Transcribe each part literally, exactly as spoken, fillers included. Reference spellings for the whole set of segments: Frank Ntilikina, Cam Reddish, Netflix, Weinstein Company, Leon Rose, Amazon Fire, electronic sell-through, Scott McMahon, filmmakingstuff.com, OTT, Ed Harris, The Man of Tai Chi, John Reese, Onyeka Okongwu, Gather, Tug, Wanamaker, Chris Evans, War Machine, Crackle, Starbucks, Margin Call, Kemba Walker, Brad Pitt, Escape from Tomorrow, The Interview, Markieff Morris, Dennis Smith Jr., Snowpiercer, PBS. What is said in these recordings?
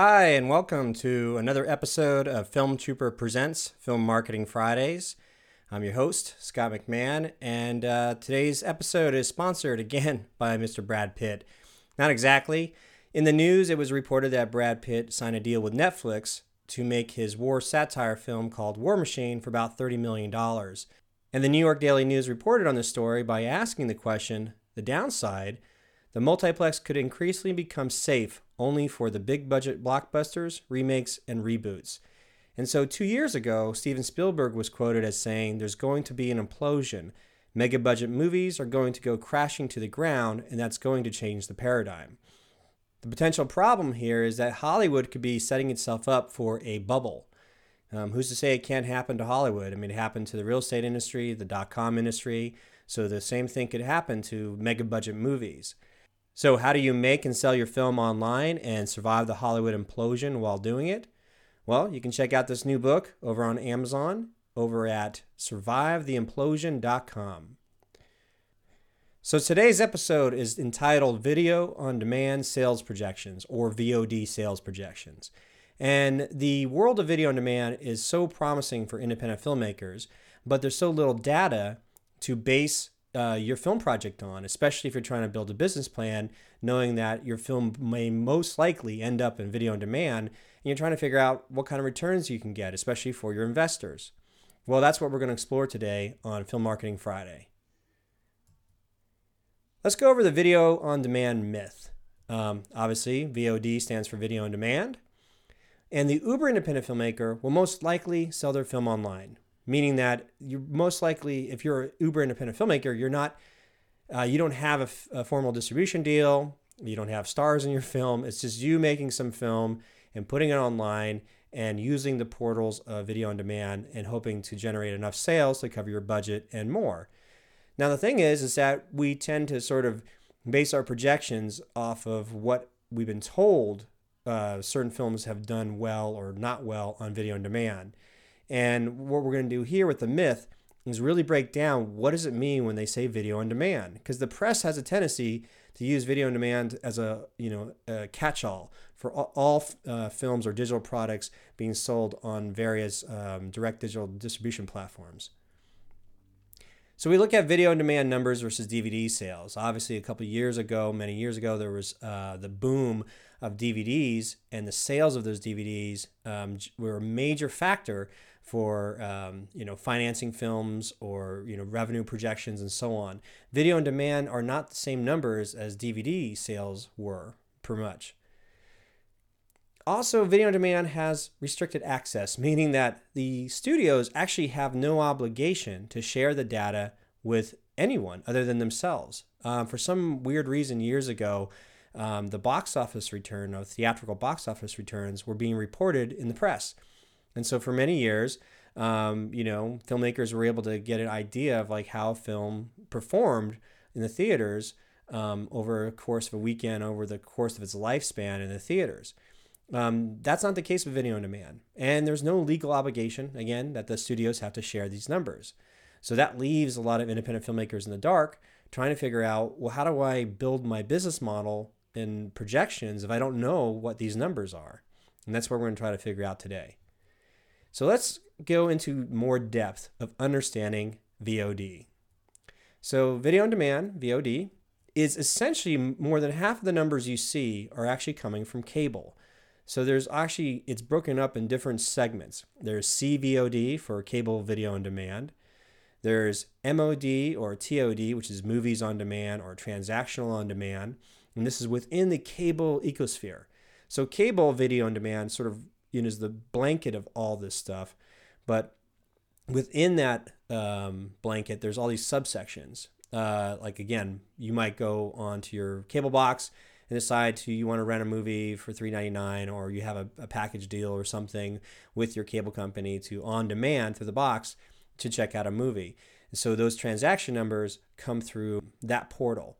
Hi, and welcome to another episode of Film Trooper Presents Film Marketing Fridays. I'm your host, Scott McMahon, and uh, today's episode is sponsored again by Mister Brad Pitt. Not exactly. In the news, it was reported that Brad Pitt signed a deal with Netflix to make his war satire film called War Machine for about thirty million dollars. And the New York Daily News reported on this story by asking the question, the downside, the multiplex could increasingly become safe only for the big-budget blockbusters, remakes, and reboots. And so two years ago, Steven Spielberg was quoted as saying, there's going to be an implosion. Mega-budget movies are going to go crashing to the ground, and that's going to change the paradigm. The potential problem here is that Hollywood could be setting itself up for a bubble. Um, who's to say it can't happen to Hollywood? I mean, it happened to the real estate industry, the dot-com industry, so the same thing could happen to mega-budget movies. So how do you make and sell your film online and survive the Hollywood implosion while doing it? Well, you can check out this new book over on Amazon over at survive the implosion dot com. So today's episode is entitled Video on Demand Sales Projections, or V O D Sales Projections. And the world of video on demand is so promising for independent filmmakers, but there's so little data to base Uh, your film project on, especially if you're trying to build a business plan, knowing that your film may most likely end up in video on demand, and you're trying to figure out what kind of returns you can get, especially for your investors. Well, that's what we're going to explore today on Film Marketing Friday. Let's go over the video on demand myth. Um, obviously, V O D stands for video on demand, and the uber independent filmmaker will most likely sell their film online. Meaning that you're most likely, if you're an uber independent filmmaker, you're not, uh, you don't have a, f- a formal distribution deal. You don't have stars in your film. It's just you making some film and putting it online and using the portals of video on demand and hoping to generate enough sales to cover your budget and more. Now, the thing is, is that we tend to sort of base our projections off of what we've been told uh, certain films have done well or not well on video on demand. And what we're going to do here with the myth is really break down what does it mean when they say video on demand, because the press has a tendency to use video on demand as a you know a catch-all for all, all uh, films or digital products being sold on various um, direct digital distribution platforms. So we look at video on demand numbers versus D V D sales. Obviously, a couple of years ago, many years ago, there was uh, the boom of D V Ds, and the sales of those D V Ds um, were a major factor for um, you know financing films or you know revenue projections and so on. Video on demand are not the same numbers as D V D sales were, pretty much. Also, video on demand has restricted access, meaning that the studios actually have no obligation to share the data with anyone other than themselves. Um, for some weird reason, years ago, um, the box office return of theatrical box office returns were being reported in the press. And so for many years, um, you know, filmmakers were able to get an idea of like how film performed in the theaters um, over the course of a weekend, over the course of its lifespan in the theaters. Um, that's not the case with video on demand. And there's no legal obligation, again, that the studios have to share these numbers. So that leaves a lot of independent filmmakers in the dark trying to figure out, well, how do I build my business model and projections if I don't know what these numbers are? And that's what we're going to try to figure out today. So let's go into more depth of understanding V O D. So video on demand, V O D, is essentially more than half of the numbers you see are actually coming from cable. So there's actually, it's broken up in different segments. There's C V O D for cable video on demand. There's M O D or T O D, which is movies on demand or transactional on demand. And this is within the cable ecosphere. So cable video on demand sort of you know, is the blanket of all this stuff. But within that um, blanket, there's all these subsections. Uh, like again, you might go onto your cable box and decide to you want to rent a movie for three ninety-nine, or you have a, a package deal or something with your cable company to on demand through the box to check out a movie. And so those transaction numbers come through that portal.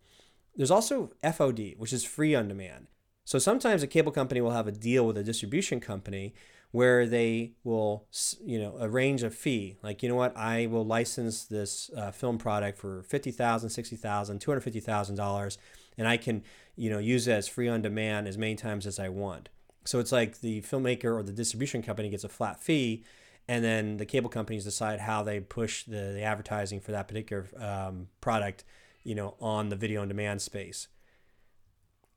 There's also F O D, which is free on demand. So sometimes a cable company will have a deal with a distribution company where they will, you know, arrange a fee. Like, you know what, I will license this uh, film product for fifty thousand dollars, sixty thousand dollars, two hundred fifty thousand dollars, and I can, you know, use it as free on demand as many times as I want. So it's like the filmmaker or the distribution company gets a flat fee, and then the cable companies decide how they push the, the advertising for that particular um, product, you know, on the video on demand space.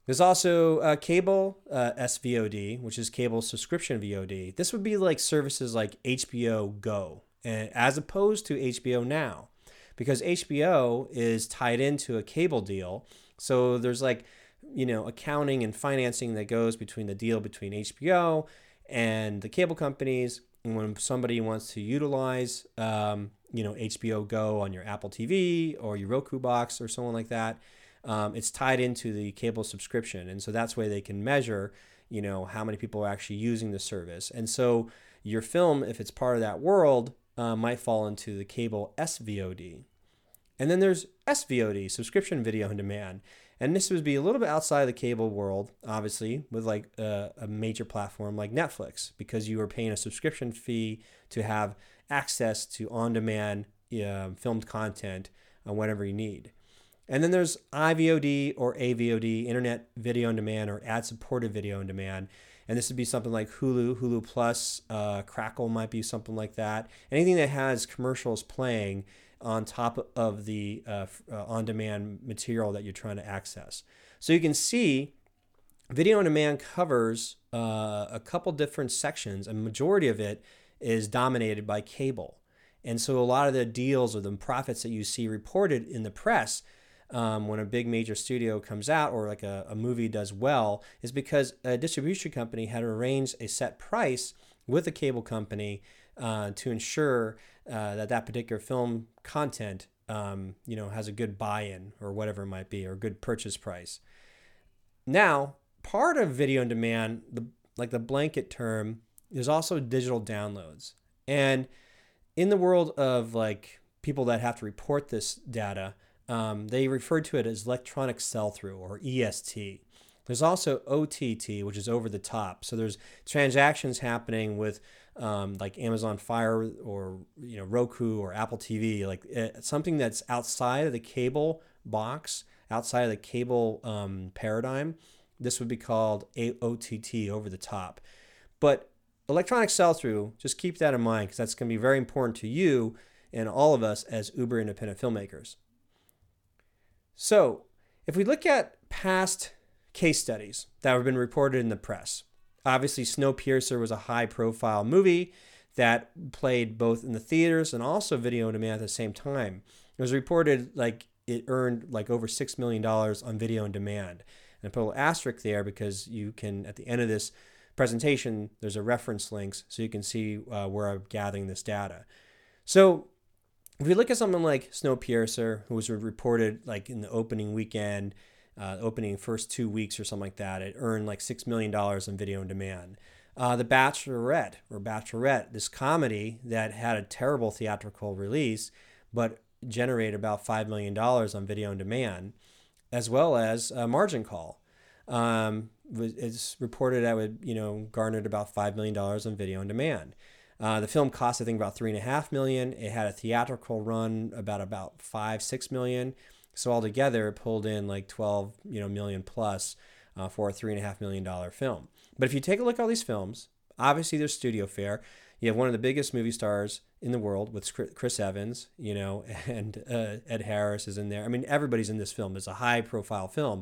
There's also uh, cable uh, S V O D, which is cable subscription V O D. This would be like services like H B O Go, and, as opposed to H B O Now, because H B O is tied into a cable deal. So there's like, you know, accounting and financing that goes between the deal between H B O and the cable companies. And when somebody wants to utilize, um, you know, H B O Go on your Apple T V or your Roku box or someone like that, um, it's tied into the cable subscription. And so that's where they can measure, you know, how many people are actually using the service. And so your film, if it's part of that world, uh, might fall into the cable S V O D. And then there's S V O D, subscription video on demand. And this would be a little bit outside of the cable world, obviously, with like a, a major platform like Netflix, because you are paying a subscription fee to have access to on-demand uh, filmed content uh, whenever you need. And then there's I V O D or A V O D, Internet Video On Demand or Ad-Supported Video On Demand. And this would be something like Hulu, Hulu Plus, uh, Crackle might be something like that. Anything that has commercials playing on top of the uh, uh, on-demand material that you're trying to access. So you can see video on demand covers uh, a couple different sections. A majority of it is dominated by cable. And so a lot of the deals or the profits that you see reported in the press um, when a big major studio comes out or like a, a movie does well is because a distribution company had arranged a set price with a cable company uh, to ensure Uh, that that particular film content, um, you know, has a good buy-in or whatever it might be, or good purchase price. Now, part of video on demand, the like the blanket term, there's also digital downloads. And in the world of like people that have to report this data, um, they refer to it as electronic sell-through or E S T. There's also O T T, which is over the top. So there's transactions happening with um, like Amazon Fire or, you know, Roku or Apple T V, like uh, something that's outside of the cable box, outside of the cable um, paradigm. This would be called O T T, over the top. But electronic sell-through, just keep that in mind, because that's going to be very important to you and all of us as uber independent filmmakers. So if we look at past case studies that have been reported in the press. Obviously, Snowpiercer was a high-profile movie that played both in the theaters and also video on demand at the same time. It was reported like it earned like over six million dollars on video on demand. And I put a little asterisk there because you can, at the end of this presentation, there's a reference links so you can see uh, where I'm gathering this data. So if you look at something like Snowpiercer, who was reported like in the opening weekend, Uh, opening first two weeks or something like that, it earned like six million dollars in video on demand. Uh, The Bachelorette or Bachelorette, this comedy that had a terrible theatrical release, but generated about five million dollars on video on demand, as well as uh, Margin Call. Um, it's reported that would, you know, garnered about five million dollars on video on demand. Uh, the film cost, I think, about three point five million dollars. It had a theatrical run about, about five, six million dollars. So altogether, it pulled in like twelve, you know, million plus uh, for a three and a half million dollar film. But if you take a look at all these films, obviously there's studio fare. You have one of the biggest movie stars in the world with Chris Evans, you know, and uh, Ed Harris is in there. I mean, everybody's in this film. It's a high profile film,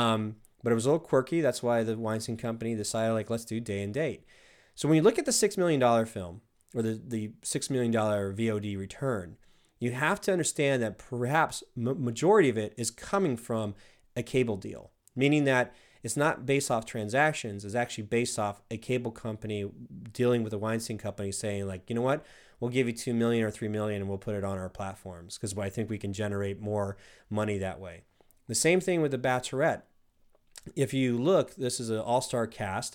um, but it was a little quirky. That's why the Weinstein Company decided, like, let's do day and date. So when you look at the six million dollar film or the the six million dollar V O D return, you have to understand that perhaps majority of it is coming from a cable deal, meaning that it's not based off transactions. It's actually based off a cable company dealing with a Weinstein Company saying, like, you know what, we'll give you two million dollars or three million dollars and we'll put it on our platforms because I think we can generate more money that way. The same thing with The Bachelorette. If you look, this is an all-star cast.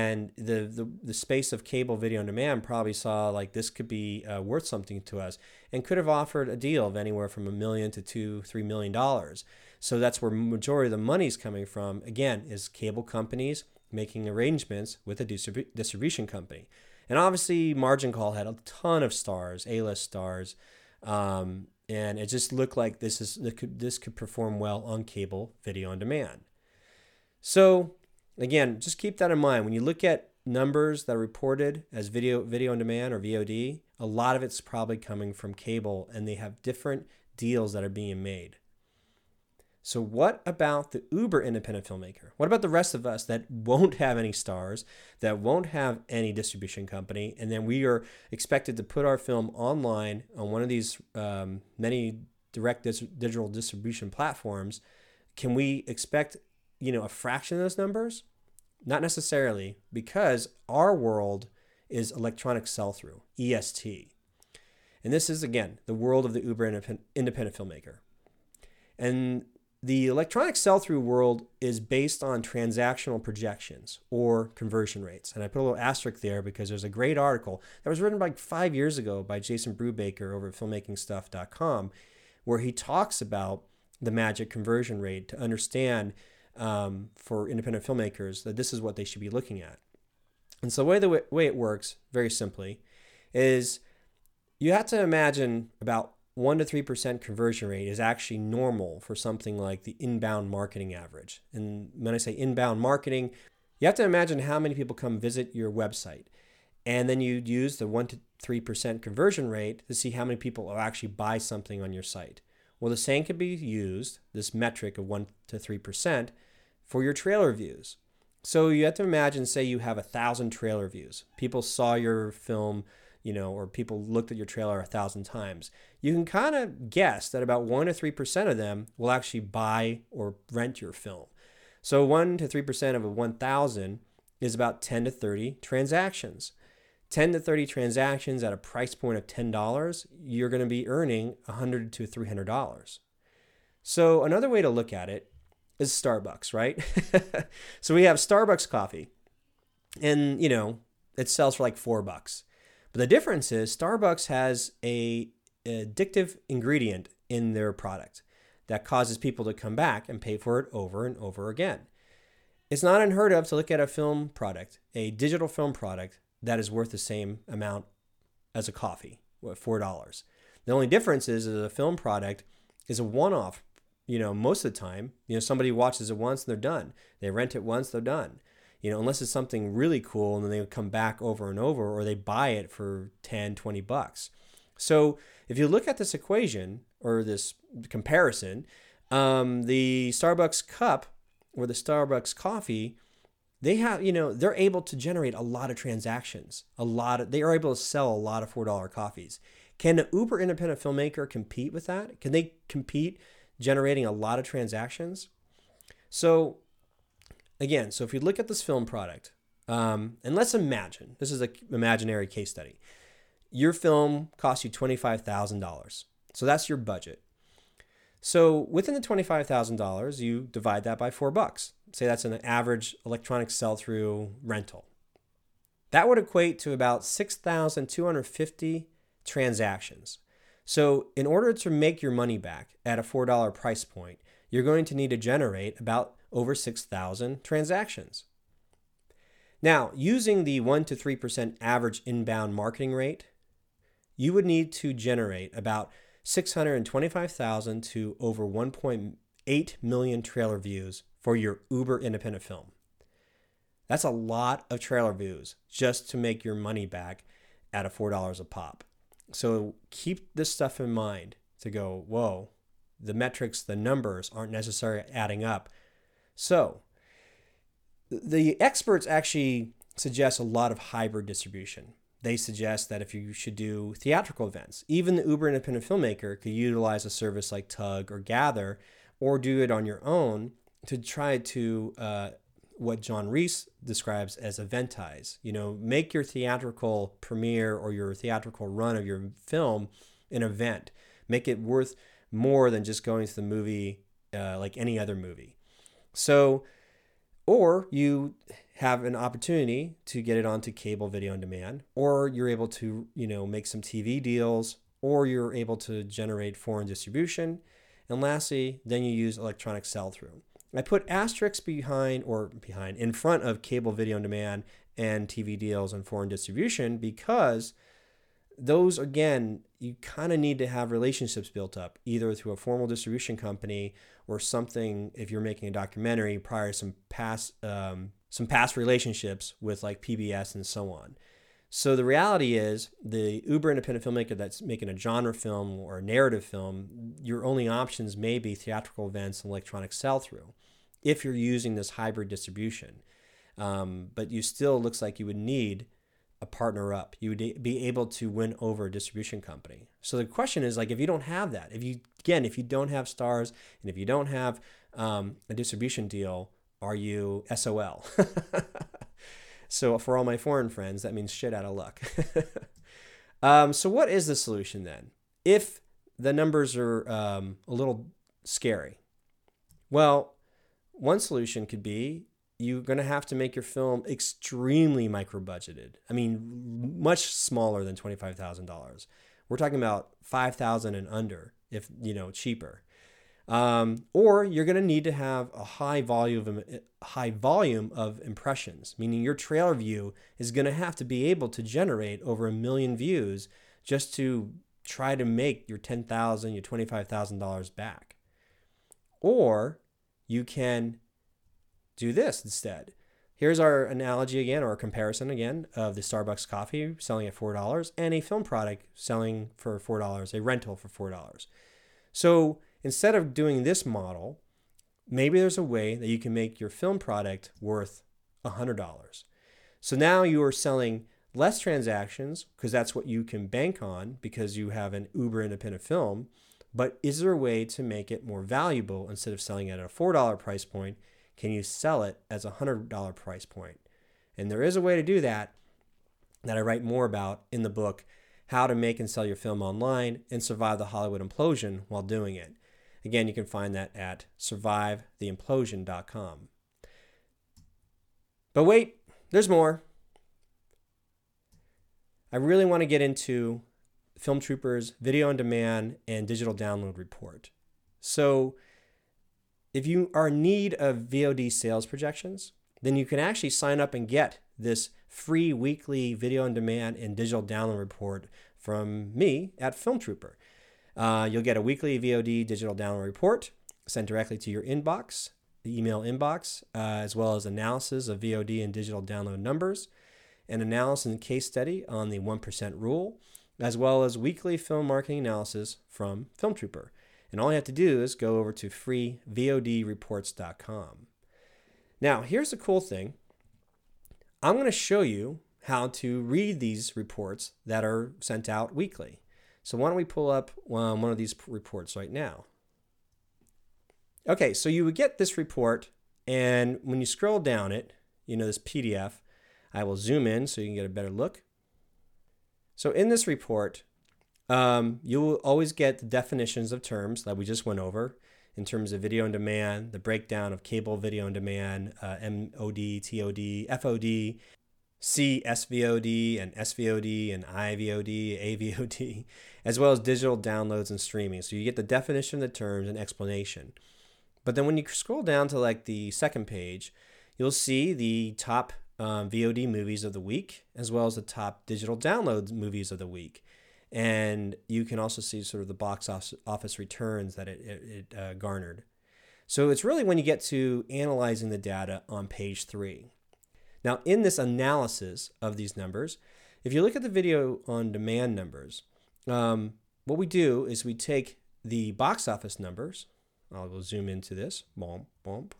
And the, the the space of cable video on demand probably saw like this could be uh, worth something to us and could have offered a deal of anywhere from a million to two, three million dollars. So that's where majority of the money's coming from, again, is cable companies making arrangements with a distribu- distribution company. And obviously Margin Call had a ton of stars, A-list stars. Um, and it just looked like this is this could, this could perform well on cable video on demand. So Again, just keep that in mind. When you look at numbers that are reported as video video on demand or V O D, a lot of it's probably coming from cable, and they have different deals that are being made. So what about the uber independent filmmaker? What about the rest of us that won't have any stars, that won't have any distribution company, and then we are expected to put our film online on one of these um, many direct dis- digital distribution platforms? Can we expect, you know, a fraction of those numbers? Not necessarily, because our world is electronic sell-through, E S T. And this is, again, the world of the uber independent filmmaker. And the electronic sell-through world is based on transactional projections or conversion rates. And I put a little asterisk there because there's a great article that was written like five years ago by Jason Brewbaker over at filmmaking stuff dot com, where he talks about the magic conversion rate to understand um, for independent filmmakers that this is what they should be looking at. And so the way, the way, way it works, very simply, is you have to imagine about one to three percent conversion rate is actually normal for something like the inbound marketing average. And when I say inbound marketing, you have to imagine how many people come visit your website. And then you use the one to three percent conversion rate to see how many people will actually buy something on your site. Well, the same could be used, this metric of one to three percent, for your trailer views. So you have to imagine, say you have one thousand trailer views. People saw your film, you know, or people looked at your trailer a thousand times. You can kind of guess that about one to three percent of them will actually buy or rent your film. So one to three percent of a one thousand is about ten to thirty transactions. ten to thirty transactions at a price point of ten dollars, you're going to be earning one hundred to three hundred dollars. So another way to look at it is Starbucks, right? So we have Starbucks coffee, and, you know, it sells for like four bucks. But the difference is Starbucks has a addictive ingredient in their product that causes people to come back and pay for it over and over again. It's not unheard of to look at a film product, a digital film product, that is worth the same amount as a coffee, four dollars. The only difference is that a film product is a one-off, you know, most of the time. You know, somebody watches it once and they're done. They rent it once, they're done. You know, unless it's something really cool, and then they come back over and over, or they buy it for ten, twenty bucks. So if you look at this equation or this comparison, um, the Starbucks cup or the Starbucks coffee, they have, you know, they're able to generate a lot of transactions, a lot of, they are able to sell a lot of four dollar coffees. Can an uber independent filmmaker compete with that? Can they compete generating a lot of transactions? So again, so if you look at this film product, um, and let's imagine, this is an imaginary case study. Your film costs you twenty-five thousand dollars. So that's your budget. So within the twenty-five thousand dollars, you divide that by four bucks. Say that's an average electronic sell-through rental. That would equate to about six thousand two hundred fifty transactions. So in order to make your money back at a four dollar price point, you're going to need to generate about over six thousand transactions. Now, using the one to three percent average inbound marketing rate, you would need to generate about six hundred twenty-five thousand to over one point eight million trailer views for your uber independent film. That's a lot of trailer views just to make your money back at a four dollars a pop. So keep this stuff in mind to go, whoa, the metrics, the numbers aren't necessarily adding up. So the experts actually suggest a lot of hybrid distribution. They suggest that if you should do theatrical events, even the uber independent filmmaker could utilize a service like Tug or Gather, or do it on your own to try to uh, what John Reese describes as eventize. You know, make your theatrical premiere or your theatrical run of your film an event. Make it worth more than just going to the movie uh, like any other movie. So, or you have an opportunity to get it onto cable video on demand, or you're able to, you know, make some T V deals, or you're able to generate foreign distribution. And lastly, then you use electronic sell-through. I put asterisks behind or behind in front of cable video on demand and T V deals and foreign distribution, because those, again, you kind of need to have relationships built up, either through a formal distribution company or something, if you're making a documentary, prior to some past um, some past relationships with like P B S and so on. So the reality is, the uber independent filmmaker that's making a genre film or a narrative film, your only options may be theatrical events and electronic sell-through if you're using this hybrid distribution. Um, but you still looks like you would need a partner up. You would be able to win over a distribution company. So the question is, like, if you don't have that, if you, again, if you don't have stars and if you don't have um, a distribution deal, are you S O L? So for all my foreign friends, that means shit out of luck. um, so what is the solution then? If the numbers are um, a little scary, well, one solution could be you're going to have to make your film extremely micro-budgeted. I mean, much smaller than twenty-five thousand dollars. We're talking about five thousand dollars and under, if, you know, cheaper. Um, or you're going to need to have a high volume of high volume of impressions, meaning your trailer view is going to have to be able to generate over a million views just to try to make your ten thousand dollars, your twenty-five thousand dollars back. Or you can do this instead. Here's our analogy again, or a comparison again, of the Starbucks coffee selling at four dollars and a film product selling for four dollars, a rental for four dollars. So instead of doing this model, maybe there's a way that you can make your film product worth one hundred dollars. So now you are selling less transactions because that's what you can bank on because you have an uber independent film. But is there a way to make it more valuable? Instead of selling it at a four dollars price point, can you sell it as a one hundred dollars price point? And there is a way to do that that I write more about in the book, How to Make and Sell Your Film Online and Survive the Hollywood Implosion While Doing It. Again, you can find that at survive the implosion dot com. But wait, there's more. I really want to get into Film Trooper's video on demand and digital download report. So if you are in need of V O D sales projections, then you can actually sign up and get this free weekly video on demand and digital download report from me at Film Trooper. Uh, you'll get a weekly V O D digital download report sent directly to your inbox, the email inbox, uh, as well as analysis of V O D and digital download numbers, an analysis and case study on the one percent rule, as well as weekly film marketing analysis from Film Trooper. And all you have to do is go over to free V O D reports dot com. Now, here's the cool thing. I'm going to show you how to read these reports that are sent out weekly. So why don't we pull up um, one of these reports right now? Okay, so you would get this report, and when you scroll down it, you know, this P D F, I will zoom in so you can get a better look. So in this report, um, you will always get the definitions of terms that we just went over in terms of video on demand, the breakdown of cable video on demand, uh, M O D, T O D, F O D, C S V O D and S V O D and I V O D, A V O D, as well as digital downloads and streaming. So you get the definition of the terms and explanation. But then when you scroll down to like the second page, you'll see the top um, V O D movies of the week, as well as the top digital download movies of the week. And you can also see sort of the box office returns that it, it, it uh, garnered. So it's really when you get to analyzing the data on page three. Now, in this analysis of these numbers, if you look at the video on demand numbers, um, what we do is we take the box office numbers. I will zoom into this. Bump, bump.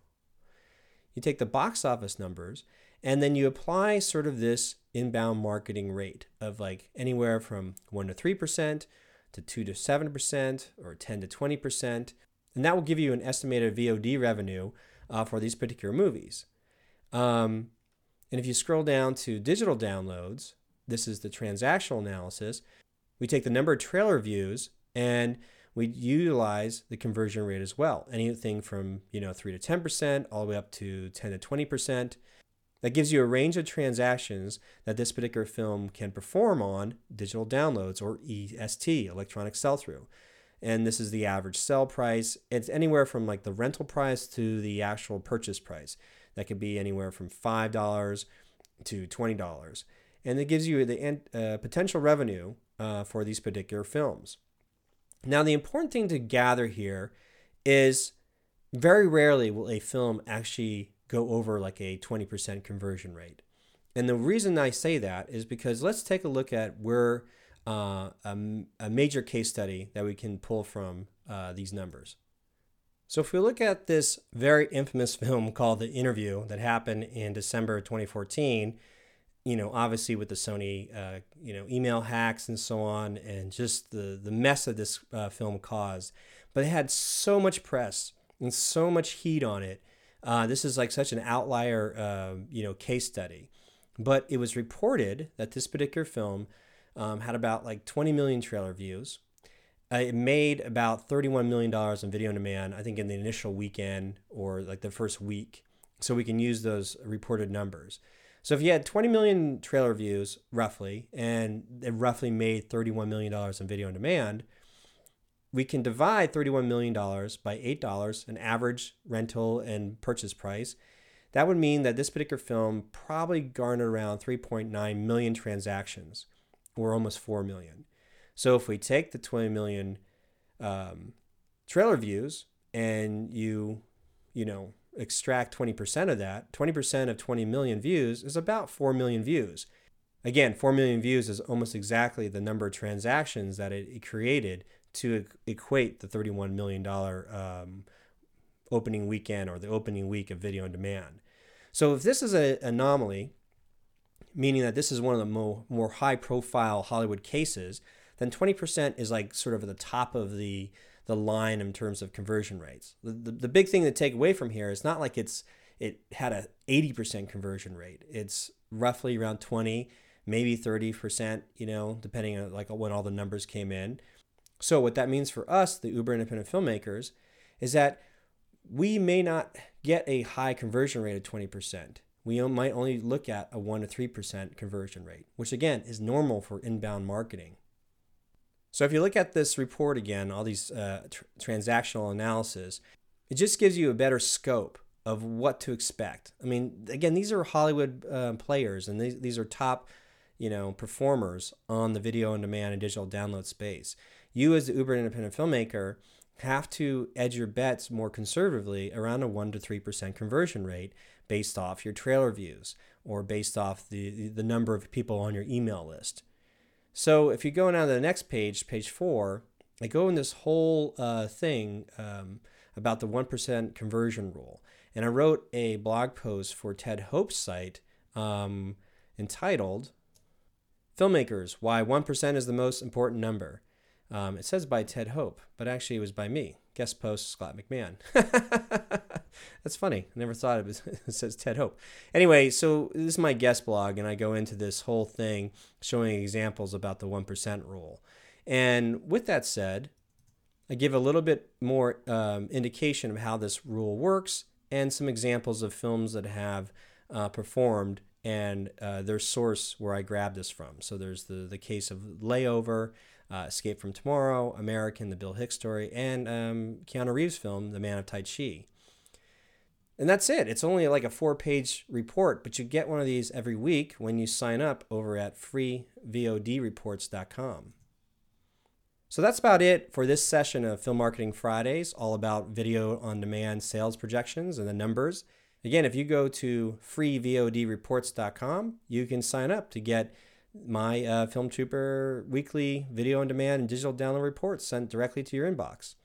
You take the box office numbers, and then you apply sort of this inbound marketing rate of like anywhere from one to three percent to two to seven percent or ten to twenty percent. And that will give you an estimated V O D revenue uh, for these particular movies. Um, And if you scroll down to digital downloads, this is the transactional analysis. We take the number of trailer views and we utilize the conversion rate as well. Anything from, you know, three to ten percent all the way up to ten to twenty percent. That gives you a range of transactions that this particular film can perform on digital downloads, or E S T, electronic sell-through. And this is the average sell price. It's anywhere from like the rental price to the actual purchase price. That could be anywhere from five dollars to twenty dollars. And it gives you the uh, potential revenue uh, for these particular films. Now, the important thing to gather here is very rarely will a film actually go over like a twenty percent conversion rate. And the reason I say that is because let's take a look at where uh, a, a major case study that we can pull from uh, these numbers. So if we look at this very infamous film called The Interview that happened in December of twenty fourteen, you know, obviously with the Sony, uh, you know, email hacks and so on, and just the, the mess that this uh, film caused. But it had so much press and so much heat on it. Uh, this is like such an outlier, uh, you know, case study. But it was reported that this particular film um, had about like twenty million trailer views. Uh, it made about thirty-one million dollars in video on demand, I think, in the initial weekend or like the first week. So we can use those reported numbers. So if you had twenty million trailer views, roughly, and it roughly made thirty-one million dollars in video on demand, we can divide thirty-one million dollars by eight dollars, an average rental and purchase price. That would mean that this particular film probably garnered around three point nine million transactions, or almost four million. So if we take the twenty million um, trailer views and you, you know, extract twenty percent of that, twenty percent of twenty million views is about four million views. Again, four million views is almost exactly the number of transactions that it, it created to equate the thirty-one million dollars um, opening weekend or the opening week of video on demand. So if this is an anomaly, meaning that this is one of the more, more high profile Hollywood cases, then twenty percent is like sort of at the top of the, the line in terms of conversion rates. The, the, the big thing to take away from here is not like it's it had a eighty percent conversion rate. It's roughly around twenty, maybe thirty percent, you know, depending on like when all the numbers came in. So what that means for us, the Uber independent filmmakers, is that we may not get a high conversion rate of twenty percent. We might only look at a one to three percent conversion rate, which again is normal for inbound marketing. So if you look at this report again, all these uh, tr- transactional analysis, it just gives you a better scope of what to expect. I mean, again, these are Hollywood uh, players, and these, these are top, you know, performers on the video on demand and digital download space. You as the Uber independent filmmaker have to edge your bets more conservatively around a one to three percent conversion rate based off your trailer views or based off the, the number of people on your email list. So if you go now to the next page, page four, I go in this whole uh, thing um, about the one percent conversion rule. And I wrote a blog post for Ted Hope's site um, entitled, Filmmakers, Why one percent is the Most Important Number. Um, it says by Ted Hope, but actually it was by me. Guest post, Scott McMahon. That's funny. I never thought it was, it says Ted Hope. Anyway, so this is my guest blog, and I go into this whole thing showing examples about the one percent rule. And with that said, I give a little bit more um, indication of how this rule works and some examples of films that have uh, performed and uh, their source where I grabbed this from. So there's the, the case of Layover, Uh, Escape from Tomorrow, American, The Bill Hicks Story, and um, Keanu Reeves' film, The Man of Tai Chi. And that's it. It's only like a four-page report, but you get one of these every week when you sign up over at free V O D reports dot com. So that's about it for this session of Film Marketing Fridays, all about video-on-demand sales projections and the numbers. Again, if you go to free V O D reports dot com, you can sign up to get my uh, Film Trooper weekly video on demand and digital download reports sent directly to your inbox.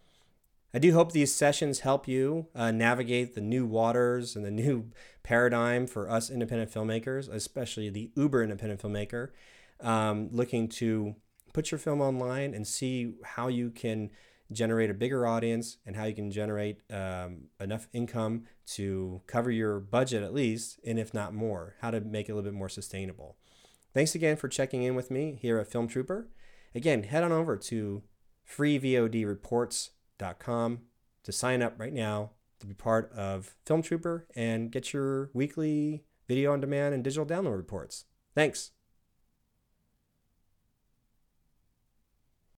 I do hope these sessions help you uh, navigate the new waters and the new paradigm for us independent filmmakers, especially the Uber independent filmmaker, um, looking to put your film online and see how you can generate a bigger audience and how you can generate um, enough income to cover your budget at least, and if not more, how to make it a little bit more sustainable. Thanks again for checking in with me here at Film Trooper. Again, head on over to free V O D reports dot com to sign up right now to be part of Film Trooper and get your weekly video on demand and digital download reports. Thanks.